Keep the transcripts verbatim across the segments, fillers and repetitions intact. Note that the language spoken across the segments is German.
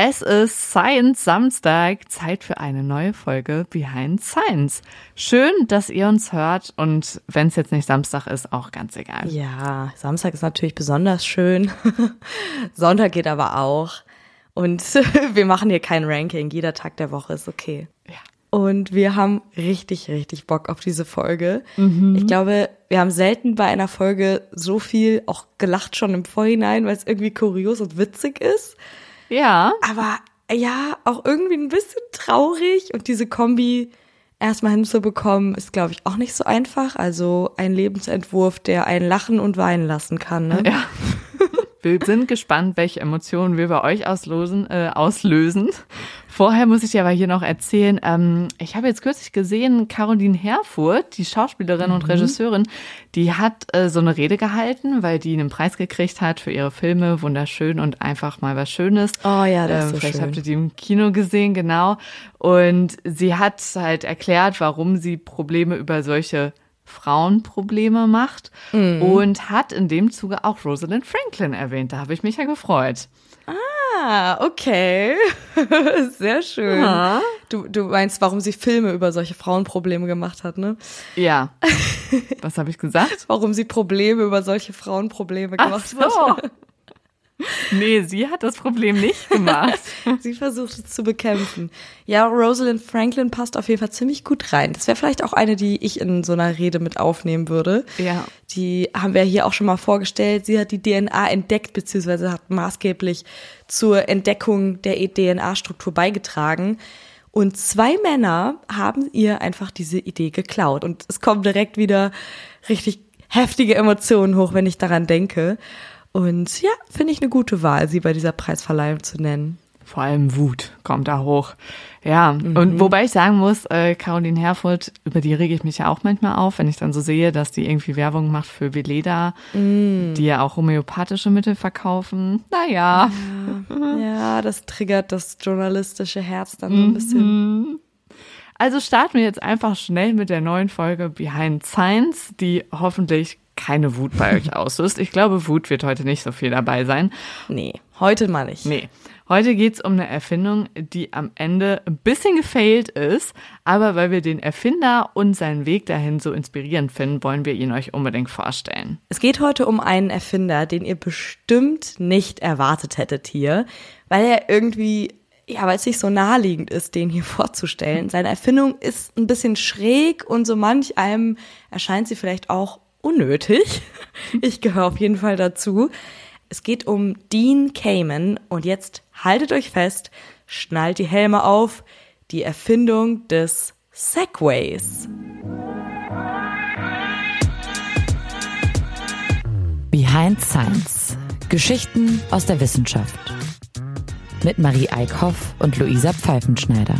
Es ist Science Samstag, Zeit für eine neue Folge Behind Science. Schön, dass ihr uns hört und wenn es jetzt nicht Samstag ist, auch ganz egal. Ja, Samstag ist natürlich besonders schön, Sonntag geht aber auch und wir machen hier kein Ranking, jeder Tag der Woche ist okay. Ja. Und wir haben richtig, richtig Bock auf diese Folge. Mhm. Ich glaube, wir haben selten bei einer Folge so viel auch gelacht schon im Vorhinein, weil es irgendwie kurios und witzig ist. Ja. Aber ja, auch irgendwie ein bisschen traurig. Und diese Kombi erstmal hinzubekommen, ist, glaube ich, auch nicht so einfach. Also ein Lebensentwurf, der einen lachen und weinen lassen kann. Ne? Ja. Wir sind gespannt, welche Emotionen wir bei euch auslosen, äh, auslösen. Vorher muss ich dir aber hier noch erzählen, ähm, ich habe jetzt kürzlich gesehen, Carolin Herfurth, die Schauspielerin mhm. und Regisseurin, die hat äh, so eine Rede gehalten, weil die einen Preis gekriegt hat für ihre Filme, wunderschön und einfach mal was Schönes. Oh ja, das ähm, ist so vielleicht schön. Habt ihr die im Kino gesehen, genau. Und sie hat halt erklärt, warum sie Probleme über solche Frauenprobleme macht mm. und hat in dem Zuge auch Rosalind Franklin erwähnt. Da habe ich mich ja gefreut. Ah, okay. Sehr schön. Ja. Du, du meinst, warum sie Filme über solche Frauenprobleme gemacht hat, ne? Ja. Was habe ich gesagt? Warum sie Probleme über solche Frauenprobleme gemacht Ach so. hat. Nee, sie hat das Problem nicht gemacht. Sie versucht es zu bekämpfen. Ja, Rosalind Franklin passt auf jeden Fall ziemlich gut rein. Das wäre vielleicht auch eine, die ich in so einer Rede mit aufnehmen würde. Ja. Die haben wir hier auch schon mal vorgestellt. Sie hat die D N A entdeckt, beziehungsweise hat maßgeblich zur Entdeckung der D N A-Struktur beigetragen. Und zwei Männer haben ihr einfach diese Idee geklaut. Und es kommen direkt wieder richtig heftige Emotionen hoch, wenn ich daran denke. Und ja, finde ich eine gute Wahl, sie bei dieser Preisverleihung zu nennen. Vor allem Wut kommt da hoch. Ja, mhm. und wobei ich sagen muss, äh, Carolin Herfurth, über die rege ich mich ja auch manchmal auf, wenn ich dann so sehe, dass die irgendwie Werbung macht für Weleda, mhm. die ja auch homöopathische Mittel verkaufen. Naja. Ja, ja, das triggert das journalistische Herz dann so ein mhm. bisschen. Also starten wir jetzt einfach schnell mit der neuen Folge Behind Science, die hoffentlich keine Wut bei euch auslöst. Ich glaube, Wut wird heute nicht so viel dabei sein. Nee, heute mal nicht. Nee, heute geht es um eine Erfindung, die am Ende ein bisschen gefailt ist, aber weil wir den Erfinder und seinen Weg dahin so inspirierend finden, wollen wir ihn euch unbedingt vorstellen. Es geht heute um einen Erfinder, den ihr bestimmt nicht erwartet hättet hier, weil er irgendwie, ja, weil es nicht so naheliegend ist, den hier vorzustellen. Seine Erfindung ist ein bisschen schräg und so manch einem erscheint sie vielleicht auch unnötig. Ich gehöre auf jeden Fall dazu. Es geht um Dean Kamen und jetzt haltet euch fest, schnallt die Helme auf, die Erfindung des Segways. Behind Science. Geschichten aus der Wissenschaft. Mit Marie Eickhoff und Luisa Pfeifenschneider.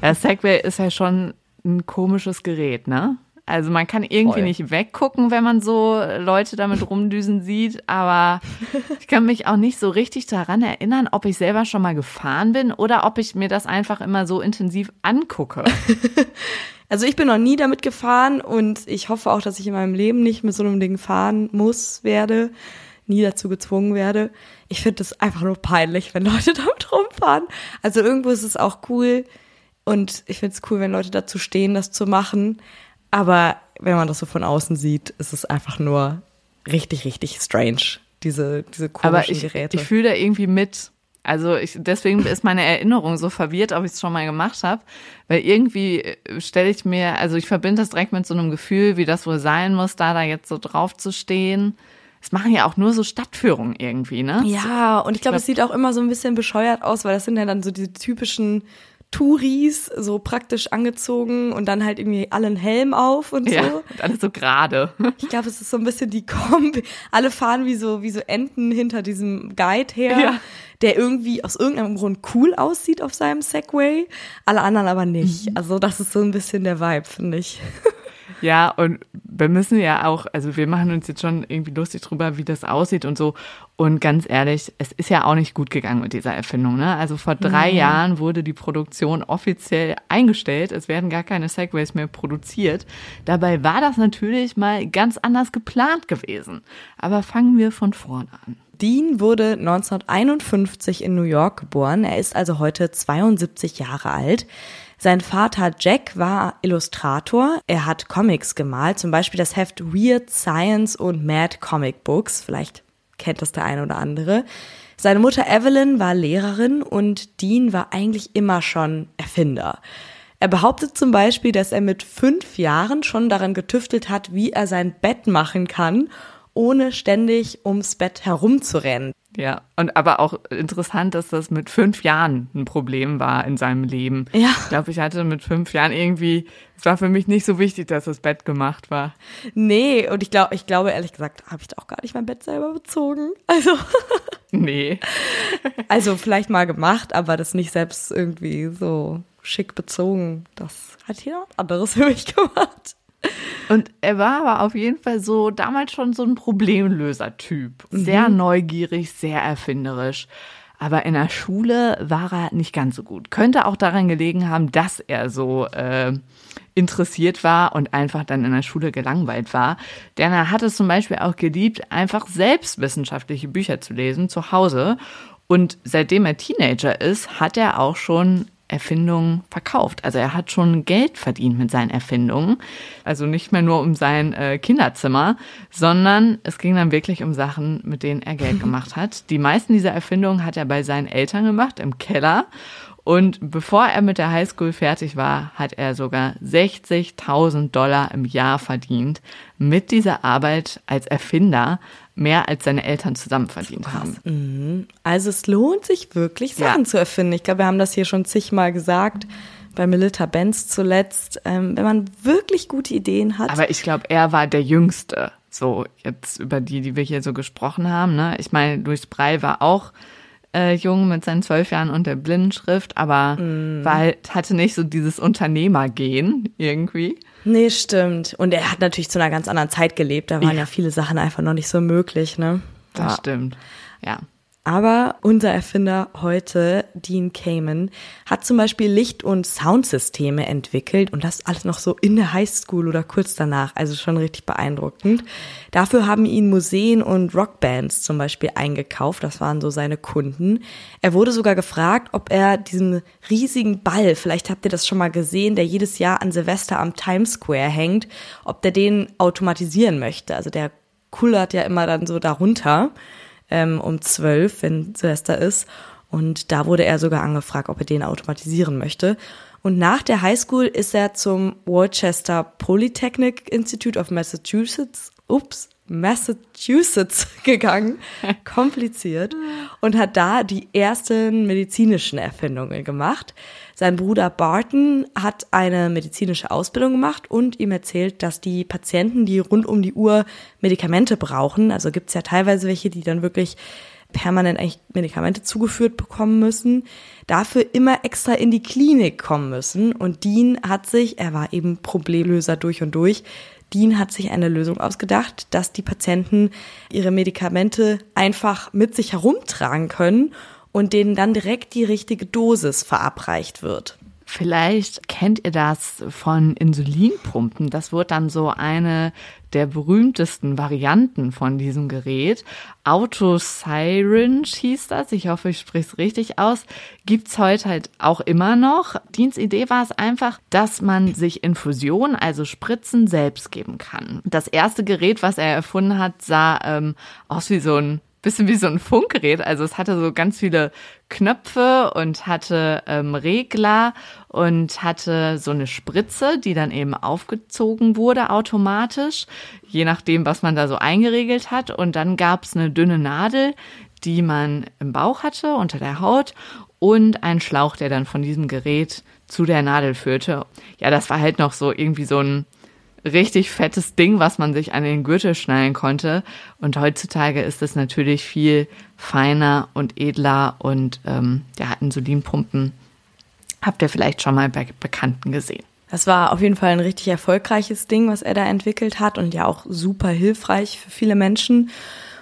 Der Segway ist ja schon ein komisches Gerät, ne? Also man kann irgendwie Voll. nicht weggucken, wenn man so Leute damit rumdüsen sieht, aber ich kann mich auch nicht so richtig daran erinnern, ob ich selber schon mal gefahren bin oder ob ich mir das einfach immer so intensiv angucke. Also ich bin noch nie damit gefahren und ich hoffe auch, dass ich in meinem Leben nicht mit so einem Ding fahren muss, werde, nie dazu gezwungen werde. Ich finde es einfach nur peinlich, wenn Leute damit rumfahren. Also irgendwo ist es auch cool, und ich find's cool, wenn Leute dazu stehen, das zu machen. Aber wenn man das so von außen sieht, ist es einfach nur richtig, richtig strange, diese, diese komischen Aber ich, Geräte. Ich fühle da irgendwie mit. Also ich, deswegen ist meine Erinnerung so verwirrt, ob ich es schon mal gemacht habe. Weil irgendwie stelle ich mir, also ich verbinde das direkt mit so einem Gefühl, wie das wohl sein muss, da da jetzt so drauf zu stehen. Das machen ja auch nur so Stadtführungen irgendwie, ne? Ja, und ich glaube, glaub, es sieht auch immer so ein bisschen bescheuert aus, weil das sind ja dann so diese typischen Touris, so praktisch angezogen und dann halt irgendwie alle einen Helm auf und so. Ja, und alles so gerade. Ich glaube, es ist so ein bisschen die Kombi. Alle fahren wie so, wie so Enten hinter diesem Guide her, ja. der irgendwie aus irgendeinem Grund cool aussieht auf seinem Segway, alle anderen aber nicht. Mhm. Also das ist so ein bisschen der Vibe, finde ich. Ja, und wir müssen ja auch, also wir machen uns jetzt schon irgendwie lustig drüber, wie das aussieht und so. Und ganz ehrlich, es ist ja auch nicht gut gegangen mit dieser Erfindung, ne? Also vor drei mhm. Jahren wurde die Produktion offiziell eingestellt. Es werden gar keine Segways mehr produziert. Dabei war das natürlich mal ganz anders geplant gewesen. Aber fangen wir von vorne an. Dean wurde neunzehnhunderteinundfünfzig in New York geboren. Er ist also heute zweiundsiebzig Jahre alt. Sein Vater Jack war Illustrator. Er hat Comics gemalt, zum Beispiel das Heft Weird Science und Mad Comic Books. Vielleicht kennt das der eine oder andere. Seine Mutter Evelyn war Lehrerin und Dean war eigentlich immer schon Erfinder. Er behauptet zum Beispiel, dass er mit fünf Jahren schon daran getüftelt hat, wie er sein Bett machen kann, ohne ständig ums Bett herumzurennen. Ja, und aber auch interessant, dass das mit fünf Jahren ein Problem war in seinem Leben. Ja. Ich glaube, ich hatte mit fünf Jahren irgendwie, es war für mich nicht so wichtig, dass das Bett gemacht war. Nee, und ich glaube, ich glaube ehrlich gesagt, habe ich da auch gar nicht mein Bett selber bezogen. Also nee. Also vielleicht mal gemacht, aber das nicht selbst irgendwie so schick bezogen. Das hat hier anderes für mich gemacht. Und er war aber auf jeden Fall so damals schon so ein Problemlöser-Typ. Sehr mhm. neugierig, sehr erfinderisch. Aber in der Schule war er nicht ganz so gut. Könnte auch daran gelegen haben, dass er so äh, interessiert war und einfach dann in der Schule gelangweilt war. Denn er hat es zum Beispiel auch geliebt, einfach selbst wissenschaftliche Bücher zu lesen zu Hause. Und seitdem er Teenager ist, hat er auch schon Erfindungen verkauft. Also er hat schon Geld verdient mit seinen Erfindungen. Also nicht mehr nur um sein äh, Kinderzimmer, sondern es ging dann wirklich um Sachen, mit denen er Geld gemacht hat. Die meisten dieser Erfindungen hat er bei seinen Eltern gemacht, im Keller. Und bevor er mit der Highschool fertig war, hat er sogar sechzigtausend Dollar im Jahr verdient mit dieser Arbeit als Erfinder, mehr als seine Eltern zusammen verdient haben. Mhm. Also es lohnt sich wirklich, Sachen ja. zu erfinden. Ich glaube, wir haben das hier schon zigmal gesagt, bei Melita Benz zuletzt, ähm, wenn man wirklich gute Ideen hat. Aber ich glaube, er war der Jüngste, so jetzt über die, die wir hier so gesprochen haben. Ne? Ich meine, Louis Braille war auch Äh, jung mit seinen zwölf Jahren und der Blindenschrift, aber mm. war halt, hatte nicht so dieses Unternehmergehen irgendwie. Nee, stimmt. Und er hat natürlich zu einer ganz anderen Zeit gelebt. Da waren ja, ja viele Sachen einfach noch nicht so möglich, ne? Das ja. stimmt, ja. Aber unser Erfinder heute, Dean Kamen, hat zum Beispiel Licht- und Soundsysteme entwickelt und das alles noch so in der Highschool oder kurz danach, also schon richtig beeindruckend. Dafür haben ihn Museen und Rockbands zum Beispiel eingekauft, das waren so seine Kunden. Er wurde sogar gefragt, ob er diesen riesigen Ball, vielleicht habt ihr das schon mal gesehen, der jedes Jahr an Silvester am Times Square hängt, ob der den automatisieren möchte. Also der kullert ja immer dann so darunter um zwölf, wenn Silvester ist. Und da wurde er sogar angefragt, ob er den automatisieren möchte. Und nach der Highschool ist er zum Worcester Polytechnic Institute of Massachusetts, ups, Massachusetts gegangen, kompliziert, und hat da die ersten medizinischen Erfindungen gemacht. Sein Bruder Barton hat eine medizinische Ausbildung gemacht und ihm erzählt, dass die Patienten, die rund um die Uhr Medikamente brauchen, also gibt es ja teilweise welche, die dann wirklich permanent eigentlich Medikamente zugeführt bekommen müssen, dafür immer extra in die Klinik kommen müssen. Und Dean hat sich, er war eben Problemlöser durch und durch, Dean hat sich eine Lösung ausgedacht, dass die Patienten ihre Medikamente einfach mit sich herumtragen können und denen dann direkt die richtige Dosis verabreicht wird. Vielleicht kennt ihr das von Insulinpumpen. Das wird dann so eine der berühmtesten Varianten von diesem Gerät. AutoSyringe hieß das. Ich hoffe, ich spreche es richtig aus. Gibt's heute halt auch immer noch. Deans Idee war es einfach, dass man sich Infusionen, also Spritzen, selbst geben kann. Das erste Gerät, was er erfunden hat, sah ähm, aus wie so ein bisschen wie so ein Funkgerät, also es hatte so ganz viele Knöpfe und hatte ähm, Regler und hatte so eine Spritze, die dann eben aufgezogen wurde automatisch, je nachdem, was man da so eingeregelt hat. Und dann gab es eine dünne Nadel, die man im Bauch hatte, unter der Haut, und einen Schlauch, der dann von diesem Gerät zu der Nadel führte. Ja, das war halt noch so irgendwie so ein richtig fettes Ding, was man sich an den Gürtel schnallen konnte. Und heutzutage ist es natürlich viel feiner und edler und ähm, ja, Insulinpumpen habt ihr vielleicht schon mal bei Bekannten gesehen. Das war auf jeden Fall ein richtig erfolgreiches Ding, was er da entwickelt hat und ja auch super hilfreich für viele Menschen.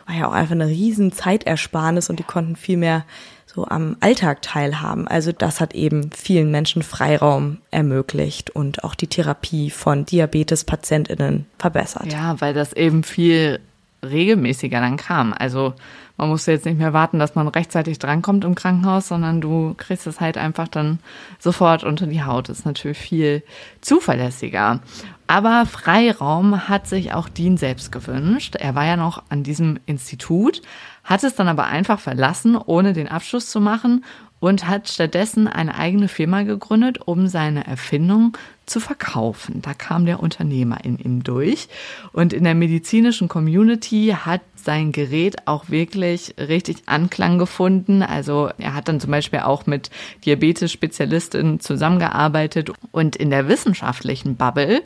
War ja auch einfach eine riesen Zeitersparnis und die konnten viel mehr so am Alltag teilhaben. Also das hat eben vielen Menschen Freiraum ermöglicht und auch die Therapie von Diabetes-PatientInnen verbessert. Ja, weil das eben viel regelmäßiger dann kam. Also man musste jetzt nicht mehr warten, dass man rechtzeitig drankommt im Krankenhaus, sondern du kriegst es halt einfach dann sofort unter die Haut. Das ist natürlich viel zuverlässiger. Aber Freiraum hat sich auch Dean selbst gewünscht. Er war ja noch an diesem Institut, hat es dann aber einfach verlassen, ohne den Abschluss zu machen und hat stattdessen eine eigene Firma gegründet, um seine Erfindung zu verkaufen. Da kam der Unternehmer in ihm durch. Und in der medizinischen Community hat sein Gerät auch wirklich richtig Anklang gefunden. Also er hat dann zum Beispiel auch mit Diabetes-Spezialistinnen zusammengearbeitet. Und in der wissenschaftlichen Bubble,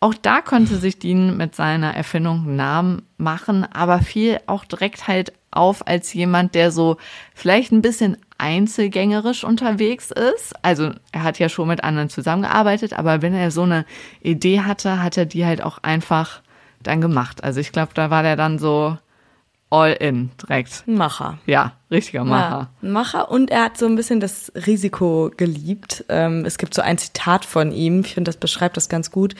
auch da konnte sich Dean mit seiner Erfindung Namen machen, aber fiel auch direkt halt auf als jemand, der so vielleicht ein bisschen einzelgängerisch unterwegs ist. Also er hat ja schon mit anderen zusammengearbeitet, aber wenn er so eine Idee hatte, hat er die halt auch einfach dann gemacht. Also ich glaube, da war der dann so all in direkt. Ein Macher. Ja, richtiger Macher. Ja, Macher und er hat so ein bisschen das Risiko geliebt. Es gibt so ein Zitat von ihm, ich finde, das beschreibt das ganz gut.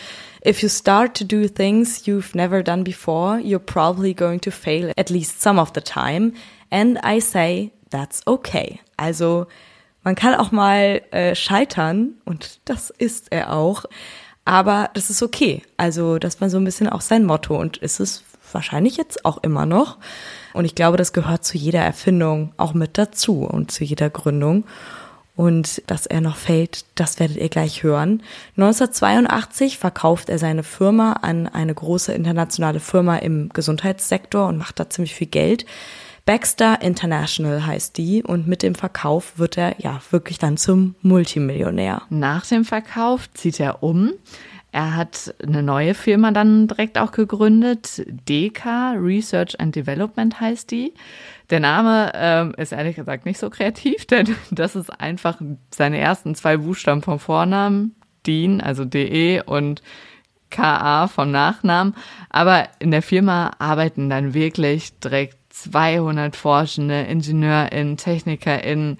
If you start to do things you've never done before, you're probably going to fail at least some of the time. And I say, that's okay. Also man kann auch mal äh, scheitern und das ist er auch. Aber das ist okay. Also das war so ein bisschen auch sein Motto und ist es wahrscheinlich jetzt auch immer noch. Und ich glaube, das gehört zu jeder Erfindung auch mit dazu und zu jeder Gründung. Und dass er noch fällt, das werdet ihr gleich hören. neunzehnhundertzweiundachtzig verkauft er seine Firma an eine große internationale Firma im Gesundheitssektor und macht da ziemlich viel Geld. Baxter International heißt die und mit dem Verkauf wird er ja wirklich dann zum Multimillionär. Nach dem Verkauf zieht er um. Er hat eine neue Firma dann direkt auch gegründet. D K Research and Development heißt die. Der Name ähm, ist ehrlich gesagt nicht so kreativ, denn das ist einfach seine ersten zwei Buchstaben vom Vornamen. Dean, also D E und K A vom Nachnamen. Aber in der Firma arbeiten dann wirklich direkt zweihundert Forschende, IngenieurInnen, TechnikerInnen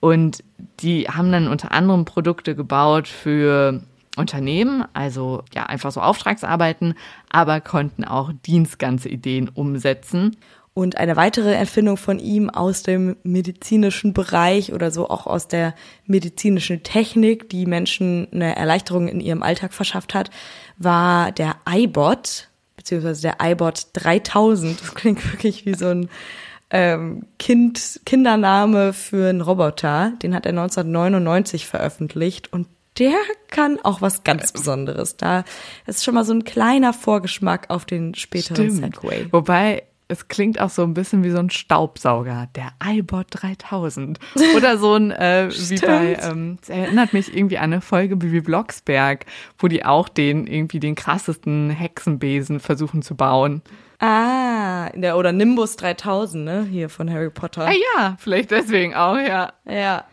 und die haben dann unter anderem Produkte gebaut für Unternehmen, also ja einfach so Auftragsarbeiten, aber konnten auch Deans ganze Ideen umsetzen. Und eine weitere Erfindung von ihm aus dem medizinischen Bereich oder so auch aus der medizinischen Technik, die Menschen eine Erleichterung in ihrem Alltag verschafft hat, war der iBot, beziehungsweise der iBot dreitausend. Das klingt wirklich wie so ein ähm, Kind, Kindername für einen Roboter. Den hat er neunzehnhundertneunundneunzig veröffentlicht und der kann auch was ganz Besonderes. Da ist schon mal so ein kleiner Vorgeschmack auf den späteren Segway. Wobei, es klingt auch so ein bisschen wie so ein Staubsauger, der iBot dreitausend. Oder so ein, äh, wie bei, ähm, es erinnert mich irgendwie an eine Folge wie Blocksberg, wo die auch den, irgendwie den krassesten Hexenbesen versuchen zu bauen. Ah, der, oder Nimbus dreitausend, ne, hier von Harry Potter. Ah ja, vielleicht deswegen auch, ja. Ja.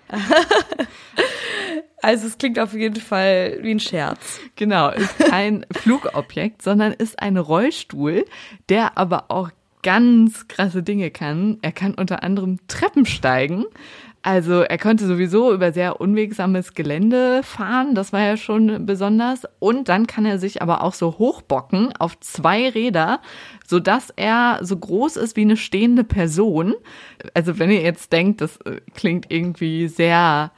Also es klingt auf jeden Fall wie ein Scherz. Genau, ist kein Flugobjekt, sondern ist ein Rollstuhl, der aber auch ganz krasse Dinge kann. Er kann unter anderem Treppen steigen. Also er konnte sowieso über sehr unwegsames Gelände fahren, das war ja schon besonders. Und dann kann er sich aber auch so hochbocken auf zwei Räder, sodass er so groß ist wie eine stehende Person. Also wenn ihr jetzt denkt, das klingt irgendwie sehr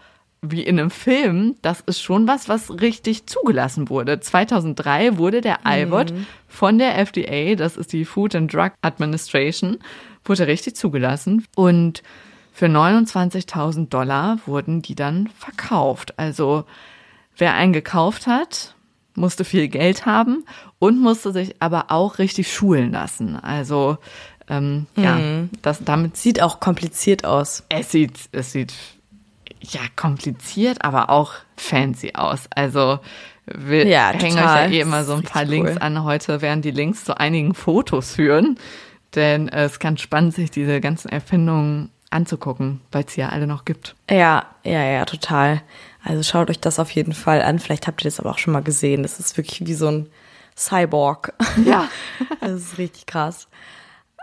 wie in einem Film, das ist schon was, was richtig zugelassen wurde. zweitausenddrei wurde der iBot mhm. von der F D A, das ist die Food and Drug Administration, wurde richtig zugelassen. Und für neunundzwanzigtausend Dollar wurden die dann verkauft. Also wer einen gekauft hat, musste viel Geld haben und musste sich aber auch richtig schulen lassen. Also ähm, mhm. ja, das damit sieht auch kompliziert aus. Es sieht, es sieht ja, kompliziert, aber auch fancy aus. Also wir ja, hängen euch ja eh immer so ein paar Links cool. an. Heute werden die Links zu einigen Fotos führen, denn äh, es ist ganz spannend, sich diese ganzen Erfindungen anzugucken, weil es ja alle noch gibt. Ja, ja, ja, total. Also schaut euch das auf jeden Fall an. Vielleicht habt ihr das aber auch schon mal gesehen. Das ist wirklich wie so ein Cyborg. Ja. Das ist richtig krass.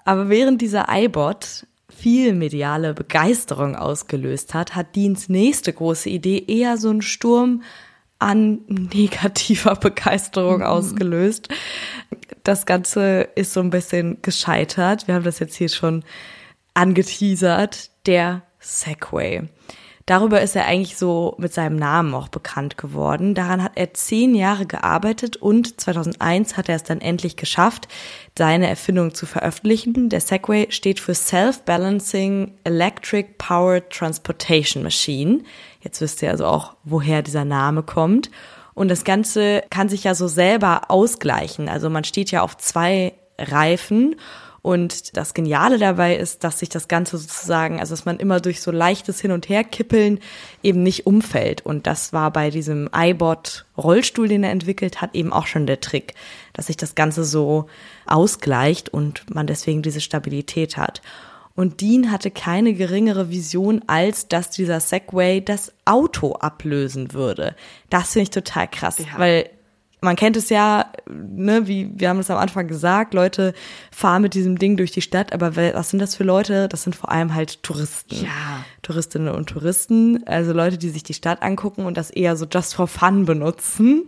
Aber während dieser iBot viel mediale Begeisterung ausgelöst hat, hat Deans nächste große Idee eher so einen Sturm an negativer Begeisterung mhm. ausgelöst. Das Ganze ist so ein bisschen gescheitert. Wir haben das jetzt hier schon angeteasert. Der Segway. Darüber ist er eigentlich so mit seinem Namen auch bekannt geworden. Daran hat er zehn Jahre gearbeitet und zweitausendeins hat er es dann endlich geschafft, seine Erfindung zu veröffentlichen. Der Segway steht für Self-Balancing Electric Powered Transportation Machine. Jetzt wisst ihr also auch, woher dieser Name kommt. Und das Ganze kann sich ja so selber ausgleichen. Also man steht ja auf zwei Reifen. Und das Geniale dabei ist, dass sich das Ganze sozusagen, also dass man immer durch so leichtes Hin- und Herkippeln eben nicht umfällt. Und das war bei diesem iBot-Rollstuhl, den er entwickelt hat, eben auch schon der Trick, dass sich das Ganze so ausgleicht und man deswegen diese Stabilität hat. Und Dean hatte keine geringere Vision, als dass dieser Segway das Auto ablösen würde. Das finde ich total krass, ja. Weil... Man kennt es ja, ne, wie wir haben es am Anfang gesagt, Leute fahren mit diesem Ding durch die Stadt, aber was sind das für Leute? Das sind vor allem halt Touristen. Ja. Touristinnen und Touristen, also Leute, die sich die Stadt angucken und das eher so just for fun benutzen,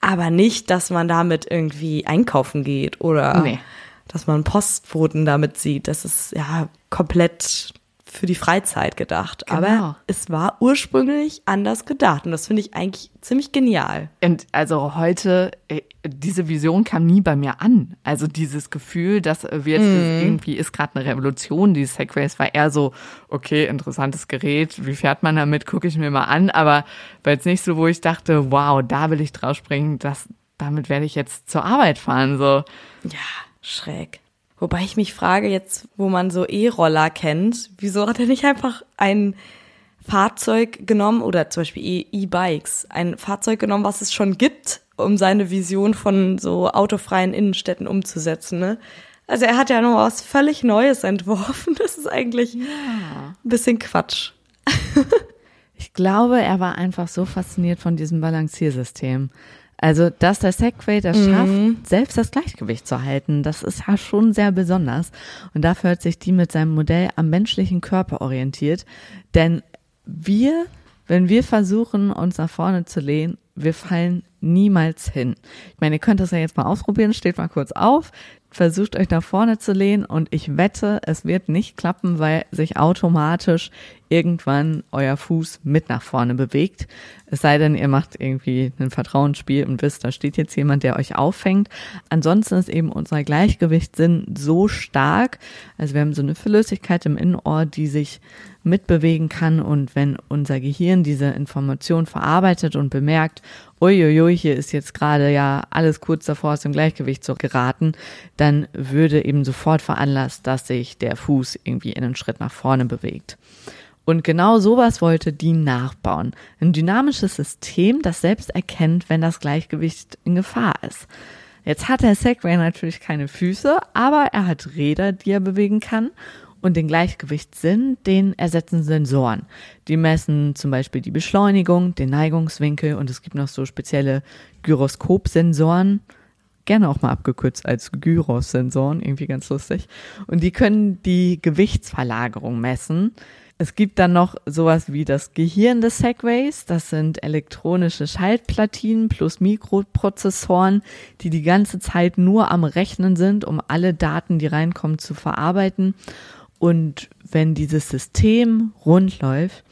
aber nicht, dass man damit irgendwie einkaufen geht oder nee. Dass man Postboten damit sieht. Das ist ja komplett für die Freizeit gedacht. Genau. Aber es war ursprünglich anders gedacht. Und das finde ich eigentlich ziemlich genial. Und also heute, diese Vision kam nie bei mir an. Also dieses Gefühl, dass wir jetzt mm. irgendwie, ist gerade eine Revolution, die Segways war eher so, okay, interessantes Gerät, wie fährt man damit, gucke ich mir mal an. Aber war jetzt nicht so, wo ich dachte, wow, da will ich drauf springen, das, damit werde ich jetzt zur Arbeit fahren. So. Ja, schräg. Wobei ich mich frage, jetzt, wo man so E-Roller kennt, wieso hat er nicht einfach ein Fahrzeug genommen oder zum Beispiel E-Bikes, ein Fahrzeug genommen, was es schon gibt, um seine Vision von so autofreien Innenstädten umzusetzen, ne? Also er hat ja noch was völlig Neues entworfen, das ist eigentlich ja. ein bisschen Quatsch. Ich glaube, er war einfach so fasziniert von diesem Balanciersystem. Also, dass der Segway das schafft, mhm. selbst das Gleichgewicht zu halten, das ist ja schon sehr besonders. Und dafür hat sich die mit seinem Modell am menschlichen Körper orientiert. Denn wir, wenn wir versuchen, uns nach vorne zu lehnen, wir fallen niemals hin. Ich meine, ihr könnt das ja jetzt mal ausprobieren, steht mal kurz auf, versucht euch nach vorne zu lehnen und ich wette, es wird nicht klappen, weil sich automatisch irgendwann euer Fuß mit nach vorne bewegt. Es sei denn, ihr macht irgendwie ein Vertrauensspiel und wisst, da steht jetzt jemand, der euch auffängt. Ansonsten ist eben unser Gleichgewichtssinn so stark. Also wir haben so eine Flüssigkeit im Innenohr, die sich mitbewegen kann und wenn unser Gehirn diese Information verarbeitet und bemerkt, uiuiui, hier ist jetzt gerade ja alles kurz davor, aus dem Gleichgewicht zu geraten, dann würde eben sofort veranlasst, dass sich der Fuß irgendwie in einen Schritt nach vorne bewegt. Und genau sowas wollte Dean nachbauen. Ein dynamisches System, das selbst erkennt, wenn das Gleichgewicht in Gefahr ist. Jetzt hat der Segway natürlich keine Füße, aber er hat Räder, die er bewegen kann. Und den Gleichgewichtssinn, den ersetzen Sensoren. Die messen zum Beispiel die Beschleunigung, den Neigungswinkel und es gibt noch so spezielle Gyroskopsensoren, gerne auch mal abgekürzt als Gyros-Sensoren, irgendwie ganz lustig. Und die können die Gewichtsverlagerung messen. Es gibt dann noch sowas wie das Gehirn des Segways. Das sind elektronische Schaltplatinen plus Mikroprozessoren, die die ganze Zeit nur am Rechnen sind, um alle Daten, die reinkommen, zu verarbeiten. Und wenn dieses System rund läuft,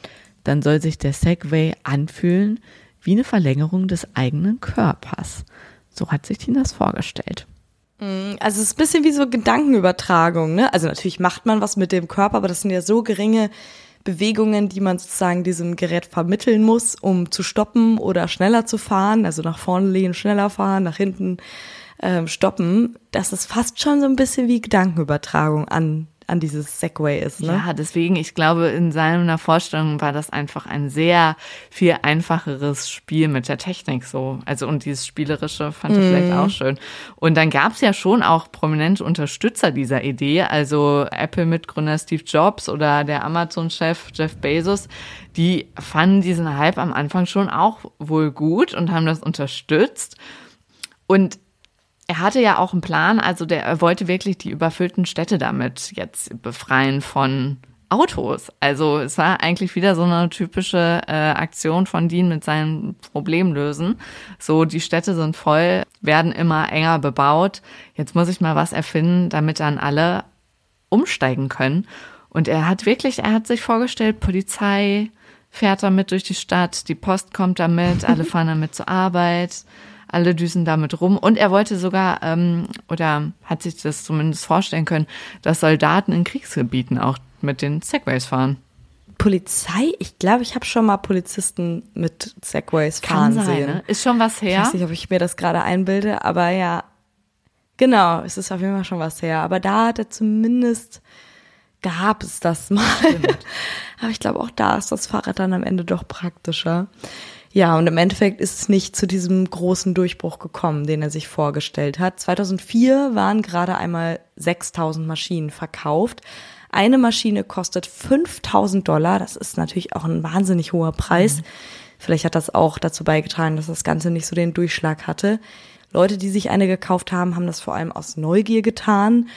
dann soll sich der Segway anfühlen wie eine Verlängerung des eigenen Körpers. So hat sich Dean das vorgestellt. Also es ist ein bisschen wie so Gedankenübertragung, ne? Also natürlich macht man was mit dem Körper, aber das sind ja so geringe Bewegungen, die man sozusagen diesem Gerät vermitteln muss, um zu stoppen oder schneller zu fahren. Also nach vorne lehnen, schneller fahren, nach hinten ähm, stoppen. Das ist fast schon so ein bisschen wie Gedankenübertragung an an dieses Segway ist. Ne? Ja, deswegen, ich glaube, in seiner Vorstellung war das einfach ein sehr viel einfacheres Spiel mit der Technik so. Also und dieses Spielerische fand ich mm. vielleicht auch schön. Und dann gab es ja schon auch prominente Unterstützer dieser Idee, also Apple-Mitgründer Steve Jobs oder der Amazon-Chef Jeff Bezos, die fanden diesen Hype am Anfang schon auch wohl gut und haben das unterstützt. Und er hatte ja auch einen Plan, also der er wollte wirklich die überfüllten Städte damit jetzt befreien von Autos. Also es war eigentlich wieder so eine typische äh, Aktion von Dean mit seinem Problemlösen. So, die Städte sind voll, werden immer enger bebaut. Jetzt muss ich mal was erfinden, damit dann alle umsteigen können. Und er hat wirklich, er hat sich vorgestellt, Polizei fährt damit durch die Stadt, die Post kommt damit, alle fahren damit zur Arbeit. Alle düsen damit rum. Und er wollte sogar, ähm, oder hat sich das zumindest vorstellen können, dass Soldaten in Kriegsgebieten auch mit den Segways fahren. Polizei? Ich glaube, ich habe schon mal Polizisten mit Segways fahren Kann sein, sehen. Ne? Ist schon was her. Ich weiß nicht, ob ich mir das gerade einbilde, aber ja. Genau, es ist auf jeden Fall schon was her. Aber da hat er zumindest, gab es das mal. Aber ich glaube, auch da ist das Fahrrad dann am Ende doch praktischer. Ja, und im Endeffekt ist es nicht zu diesem großen Durchbruch gekommen, den er sich vorgestellt hat. zweitausendvier waren gerade einmal sechstausend Maschinen verkauft. Eine Maschine kostet fünftausend Dollar. Das ist natürlich auch ein wahnsinnig hoher Preis. Mhm. Vielleicht hat das auch dazu beigetragen, dass das Ganze nicht so den Durchschlag hatte. Leute, die sich eine gekauft haben, haben das vor allem aus Neugier getan.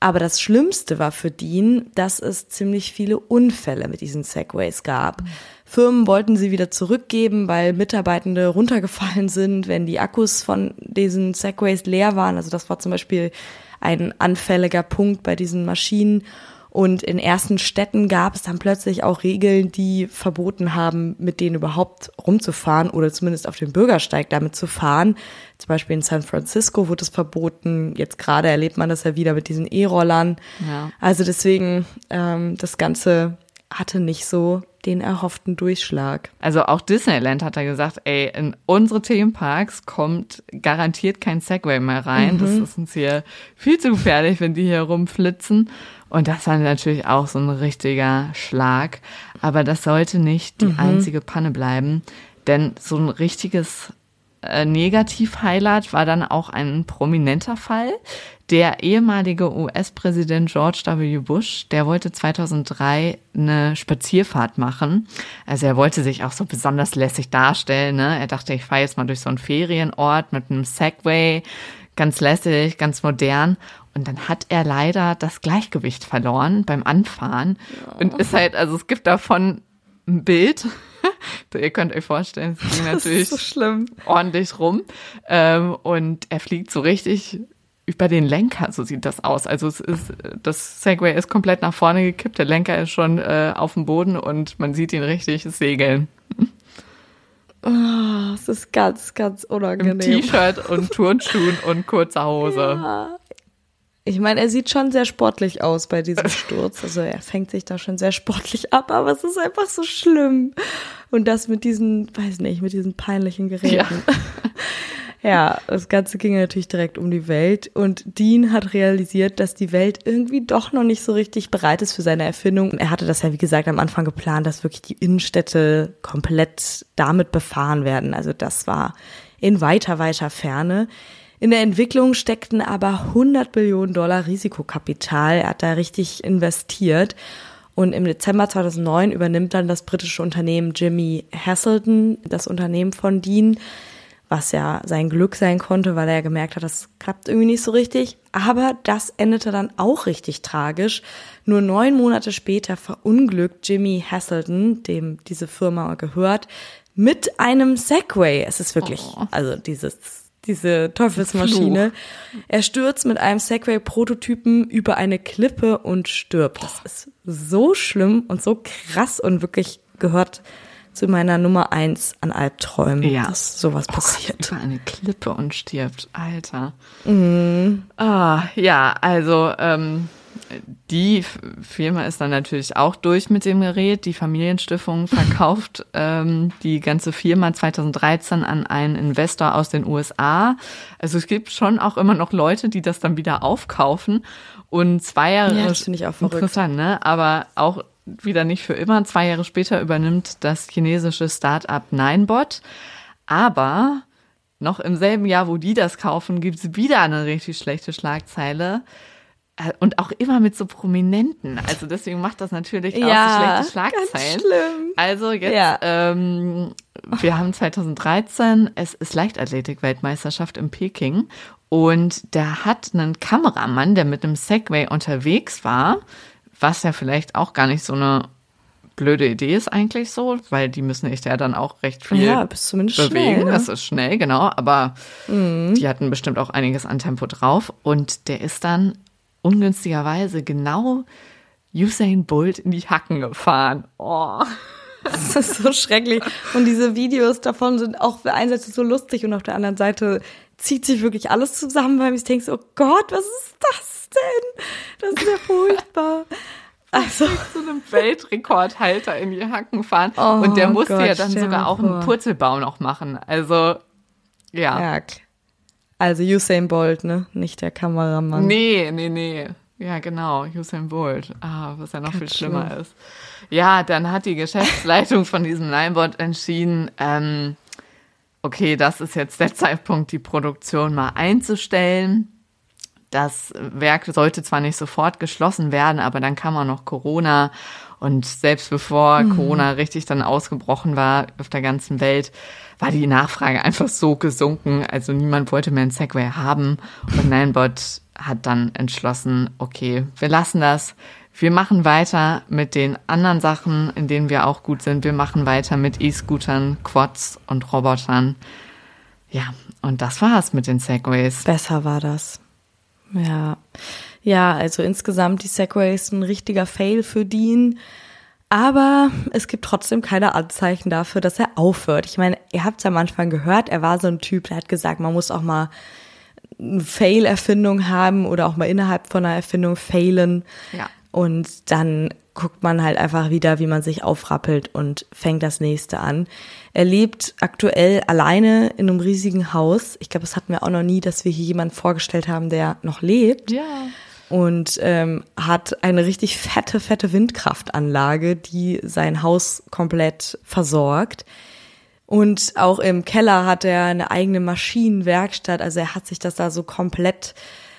Aber das Schlimmste war für Dean, dass es ziemlich viele Unfälle mit diesen Segways gab. Mhm. Firmen wollten sie wieder zurückgeben, weil Mitarbeitende runtergefallen sind, wenn die Akkus von diesen Segways leer waren. Also das war zum Beispiel ein anfälliger Punkt bei diesen Maschinen. Und in ersten Städten gab es dann plötzlich auch Regeln, die verboten haben, mit denen überhaupt rumzufahren oder zumindest auf dem Bürgersteig damit zu fahren. Zum Beispiel in San Francisco wurde es verboten. Jetzt gerade erlebt man das ja wieder mit diesen E-Rollern. Ja. Also deswegen, ähm, das Ganze hatte nicht so den erhofften Durchschlag. Also auch Disneyland hat er gesagt, ey, in unsere Themenparks kommt garantiert kein Segway mehr rein. Mhm. Das ist uns hier viel zu gefährlich, wenn die hier rumflitzen. Und das war natürlich auch so ein richtiger Schlag. Aber das sollte nicht die mhm. einzige Panne bleiben. Denn so ein richtiges äh, Negativ-Highlight war dann auch ein prominenter Fall. Der ehemalige U S-Präsident George W. Bush, der wollte zweitausenddrei eine Spazierfahrt machen. Also er wollte sich auch so besonders lässig darstellen, ne? Er dachte, ich fahre jetzt mal durch so einen Ferienort mit einem Segway. Ganz lässig, ganz modern. Und dann hat er leider das Gleichgewicht verloren beim Anfahren. Ja. Und ist halt, also es gibt davon ein Bild. Ihr könnt euch vorstellen, es ging natürlich so schlimm ordentlich rum. Und er fliegt so richtig über den Lenker, so sieht das aus. Also es ist, das Segway ist komplett nach vorne gekippt, der Lenker ist schon auf dem Boden und man sieht ihn richtig segeln. Oh, es ist ganz, ganz unangenehm. Im T-Shirt und Turnschuhen und kurzer Hose. Ja. Ich meine, er sieht schon sehr sportlich aus bei diesem Sturz. Also er fängt sich da schon sehr sportlich ab, aber es ist einfach so schlimm. Und das mit diesen, weiß nicht, mit diesen peinlichen Geräten. Ja, ja, das Ganze ging natürlich direkt um die Welt. Und Dean hat realisiert, dass die Welt irgendwie doch noch nicht so richtig bereit ist für seine Erfindung. Er hatte das ja, wie gesagt, am Anfang geplant, dass wirklich die Innenstädte komplett damit befahren werden. Also das war in weiter, weiter Ferne. In der Entwicklung steckten aber hundert Millionen Dollar Risikokapital. Er hat da richtig investiert. Und im Dezember zweitausendneun übernimmt dann das britische Unternehmen Jimmy Heselden das Unternehmen von Dean, was ja sein Glück sein konnte, weil er ja gemerkt hat, das klappt irgendwie nicht so richtig. Aber das endete dann auch richtig tragisch. Nur neun Monate später verunglückt Jimmy Heselden, dem diese Firma gehört, mit einem Segway. Es ist wirklich, oh. also dieses... diese Teufelsmaschine. Fluch. Er stürzt mit einem Segway-Prototypen über eine Klippe und stirbt. Das ist so schlimm und so krass und wirklich gehört zu meiner Nummer eins an Albträumen, ja. dass sowas oh, passiert. Über eine Klippe und stirbt, Alter. Mhm. Ah, ja, also ähm, die Firma ist dann natürlich auch durch mit dem Gerät. Die Familienstiftung verkauft ähm, die ganze Firma zweitausenddreizehn an einen Investor aus den U S A. Also es gibt schon auch immer noch Leute, die das dann wieder aufkaufen. Und zwei Jahre, ja, das finde ich auch verrückt. Interessant, ne? Aber auch wieder nicht für immer. Zwei Jahre später übernimmt das chinesische Start-up Ninebot. Aber noch im selben Jahr, wo die das kaufen, gibt es wieder eine richtig schlechte Schlagzeile. Und auch immer mit so Prominenten. Also deswegen macht das natürlich auch ja, so schlechte Schlagzeilen. Ganz schlimm. Also jetzt, ja. ähm, wir haben zweitausenddreizehn, es ist Leichtathletik-Weltmeisterschaft in Peking. Und da hat ein Kameramann, der mit einem Segway unterwegs war, was ja vielleicht auch gar nicht so eine blöde Idee ist eigentlich so, weil die müssen echt ja dann auch recht viel ja, bis zumindest bewegen. Schnell, ne? Das ist schnell, genau. Aber mhm. die hatten bestimmt auch einiges an Tempo drauf. Und der ist dann ungünstigerweise genau Usain Bolt in die Hacken gefahren. Oh. Das ist so schrecklich. Und diese Videos davon sind auch auf der einen Seite so lustig und auf der anderen Seite zieht sich wirklich alles zusammen, weil ich denke, oh Gott, was ist das denn? Das ist ja furchtbar. Also so einem Weltrekordhalter in die Hacken fahren. Oh, und der musste Gott, ja dann sogar auch einen Purzelbaum noch machen. Also, ja. ja Also Usain Bolt, ne? Nicht der Kameramann. Nee, nee, nee. Ja, genau, Usain Bolt. Ah, was ja noch Ganz viel schlimmer schlimm. ist. Ja, dann hat die Geschäftsleitung von diesem Ninebot entschieden, ähm, okay, das ist jetzt der Zeitpunkt, die Produktion mal einzustellen. Das Werk sollte zwar nicht sofort geschlossen werden, aber dann kam auch noch Corona. Und selbst bevor mhm. Corona richtig dann ausgebrochen war auf der ganzen Welt, war die Nachfrage einfach so gesunken. Also niemand wollte mehr einen Segway haben. Und Ninebot hat dann entschlossen, okay, wir lassen das. Wir machen weiter mit den anderen Sachen, in denen wir auch gut sind. Wir machen weiter mit E-Scootern, Quads und Robotern. Ja, und das war's mit den Segways. Besser war das. Ja, ja, also insgesamt die Segways ein richtiger Fail für Dean, aber es gibt trotzdem keine Anzeichen dafür, dass er aufhört. Ich meine, ihr habt es am Anfang gehört, er war so ein Typ, der hat gesagt, man muss auch mal eine Fail-Erfindung haben oder auch mal innerhalb von einer Erfindung failen. Ja. Und dann guckt man halt einfach wieder, wie man sich aufrappelt und fängt das nächste an. Er lebt aktuell alleine in einem riesigen Haus. Ich glaube, das hatten wir auch noch nie, dass wir hier jemanden vorgestellt haben, der noch lebt. Ja. Und ähm, hat eine richtig fette, fette Windkraftanlage, die sein Haus komplett versorgt. Und auch im Keller hat er eine eigene Maschinenwerkstatt. Also er hat sich das da so komplett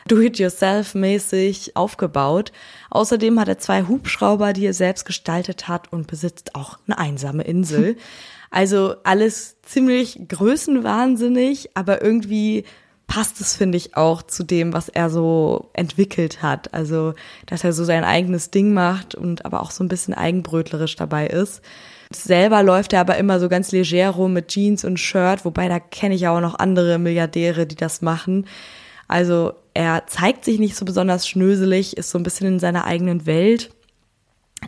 do-it-yourself-mäßig aufgebaut. Außerdem hat er zwei Hubschrauber, die er selbst gestaltet hat und besitzt auch eine einsame Insel. Also alles ziemlich größenwahnsinnig, aber irgendwie passt es, finde ich, auch zu dem, was er so entwickelt hat. Also, dass er so sein eigenes Ding macht und aber auch so ein bisschen eigenbrötlerisch dabei ist. Selber läuft er aber immer so ganz leger rum mit Jeans und Shirt, wobei da kenne ich ja auch noch andere Milliardäre, die das machen. Also er zeigt sich nicht so besonders schnöselig, ist so ein bisschen in seiner eigenen Welt,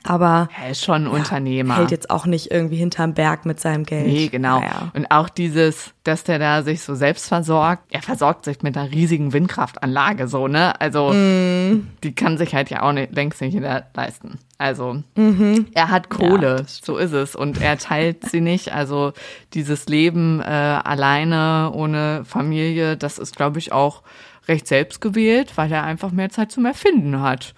aber er ist schon ein ja, Unternehmer. Hält jetzt auch nicht irgendwie hinterm Berg mit seinem Geld. Nee, genau. Naja. Und auch dieses, dass der da sich so selbst versorgt, er versorgt sich mit einer riesigen Windkraftanlage so, ne? Also mm. die kann sich halt ja auch nicht, längst nicht jeder leisten. Also mhm. er hat Kohle, ja, so ist es. Und er teilt sie nicht. Also dieses Leben äh, alleine, ohne Familie, das ist, glaube ich, auch recht selbst gewählt, weil er einfach mehr Zeit zum Erfinden hat.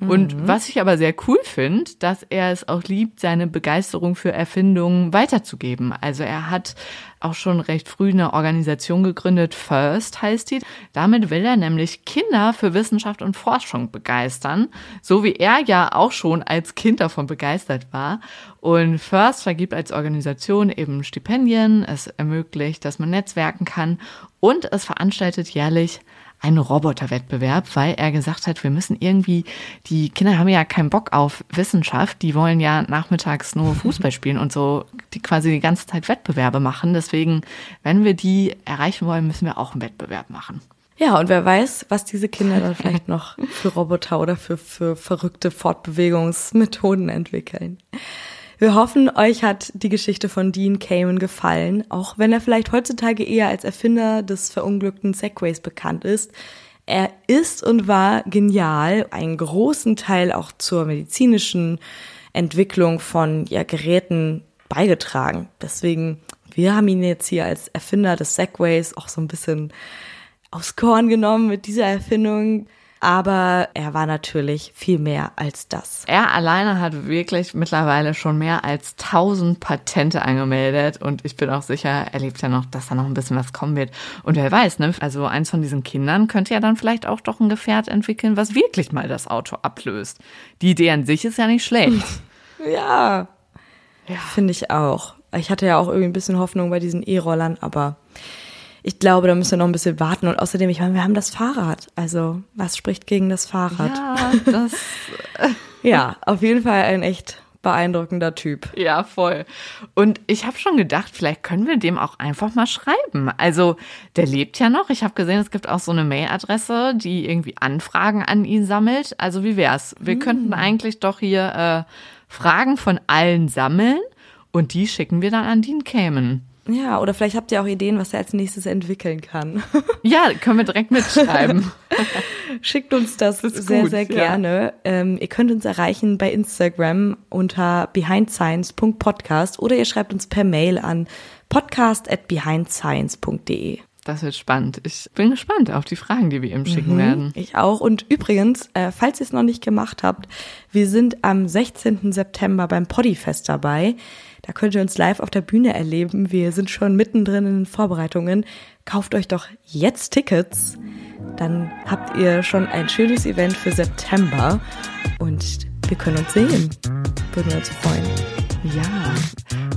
Mhm. Und was ich aber sehr cool finde, dass er es auch liebt, seine Begeisterung für Erfindungen weiterzugeben. Also er hat auch schon recht früh eine Organisation gegründet, FIRST heißt die. Damit will er nämlich Kinder für Wissenschaft und Forschung begeistern, so wie er ja auch schon als Kind davon begeistert war. Und FIRST vergibt als Organisation eben Stipendien, es ermöglicht, dass man netzwerken kann und es veranstaltet jährlich einen Roboterwettbewerb, weil er gesagt hat, wir müssen irgendwie, die Kinder haben ja keinen Bock auf Wissenschaft, die wollen ja nachmittags nur Fußball spielen und so die quasi die ganze Zeit Wettbewerbe machen. Deswegen, wenn wir die erreichen wollen, müssen wir auch einen Wettbewerb machen. Ja, und wer weiß, was diese Kinder dann vielleicht noch für Roboter oder für, für verrückte Fortbewegungsmethoden entwickeln. Wir hoffen, euch hat die Geschichte von Dean Kamen gefallen, auch wenn er vielleicht heutzutage eher als Erfinder des verunglückten Segways bekannt ist. Er ist und war genial, einen großen Teil auch zur medizinischen Entwicklung von ja, Geräten beigetragen. Deswegen, wir haben ihn jetzt hier als Erfinder des Segways auch so ein bisschen aufs Korn genommen mit dieser Erfindung. Aber er war natürlich viel mehr als das. Er alleine hat wirklich mittlerweile schon mehr als tausend Patente angemeldet. Und ich bin auch sicher, er lebt ja noch, dass da noch ein bisschen was kommen wird. Und wer weiß, ne? Also eins von diesen Kindern könnte ja dann vielleicht auch doch ein Gefährt entwickeln, was wirklich mal das Auto ablöst. Die Idee an sich ist ja nicht schlecht. Ja, ja. Finde ich auch. Ich hatte ja auch irgendwie ein bisschen Hoffnung bei diesen E-Rollern, aber... ich glaube, da müssen wir noch ein bisschen warten. Und außerdem, ich meine, wir haben das Fahrrad. Also, was spricht gegen das Fahrrad? Ja, das ja, auf jeden Fall ein echt beeindruckender Typ. Ja, voll. Und ich habe schon gedacht, vielleicht können wir dem auch einfach mal schreiben. Also, der lebt ja noch. Ich habe gesehen, es gibt auch so eine Mailadresse, die irgendwie Anfragen an ihn sammelt. Also, wie wär's? Wir hm. könnten eigentlich doch hier äh, Fragen von allen sammeln und die schicken wir dann an Dean Kamen. Ja, oder vielleicht habt ihr auch Ideen, was er als nächstes entwickeln kann. Ja, können wir direkt mitschreiben. Schickt uns das, das sehr, gut, sehr gerne. Ja. Ähm, ihr könnt uns erreichen bei Instagram unter behindscience Punkt podcast oder ihr schreibt uns per Mail an podcast at behindscience Punkt de. Das wird spannend. Ich bin gespannt auf die Fragen, die wir ihm schicken mhm, werden. Ich auch. Und übrigens, äh, falls ihr es noch nicht gemacht habt, wir sind am sechzehnten September beim Podifest dabei. Da könnt ihr uns live auf der Bühne erleben. Wir sind schon mittendrin in den Vorbereitungen. Kauft euch doch jetzt Tickets. Dann habt ihr schon ein schönes Event für September. Und wir können uns sehen. Würden wir uns freuen. Ja.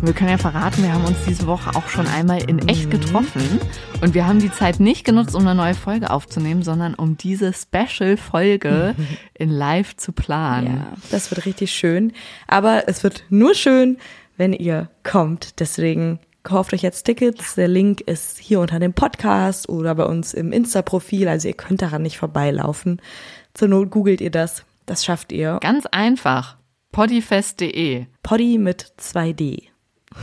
Wir können ja verraten, wir haben uns diese Woche auch schon einmal in echt getroffen und wir haben die Zeit nicht genutzt, um eine neue Folge aufzunehmen, sondern um diese Special-Folge in live zu planen. Ja, das wird richtig schön, aber es wird nur schön, wenn ihr kommt. Deswegen kauft euch jetzt Tickets. Der Link ist hier unter dem Podcast oder bei uns im Insta-Profil, also ihr könnt daran nicht vorbeilaufen. Zur Not googelt ihr das, das schafft ihr. Ganz einfach, podifest punkt de. Poddy mit zwei D.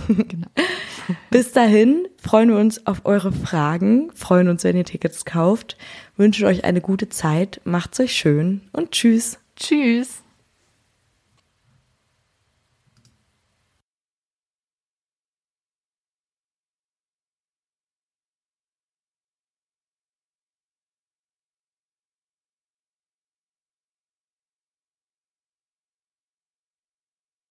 Genau. Bis dahin freuen wir uns auf eure Fragen, freuen uns, wenn ihr Tickets kauft, wünschen euch eine gute Zeit, macht's euch schön und tschüss. Tschüss.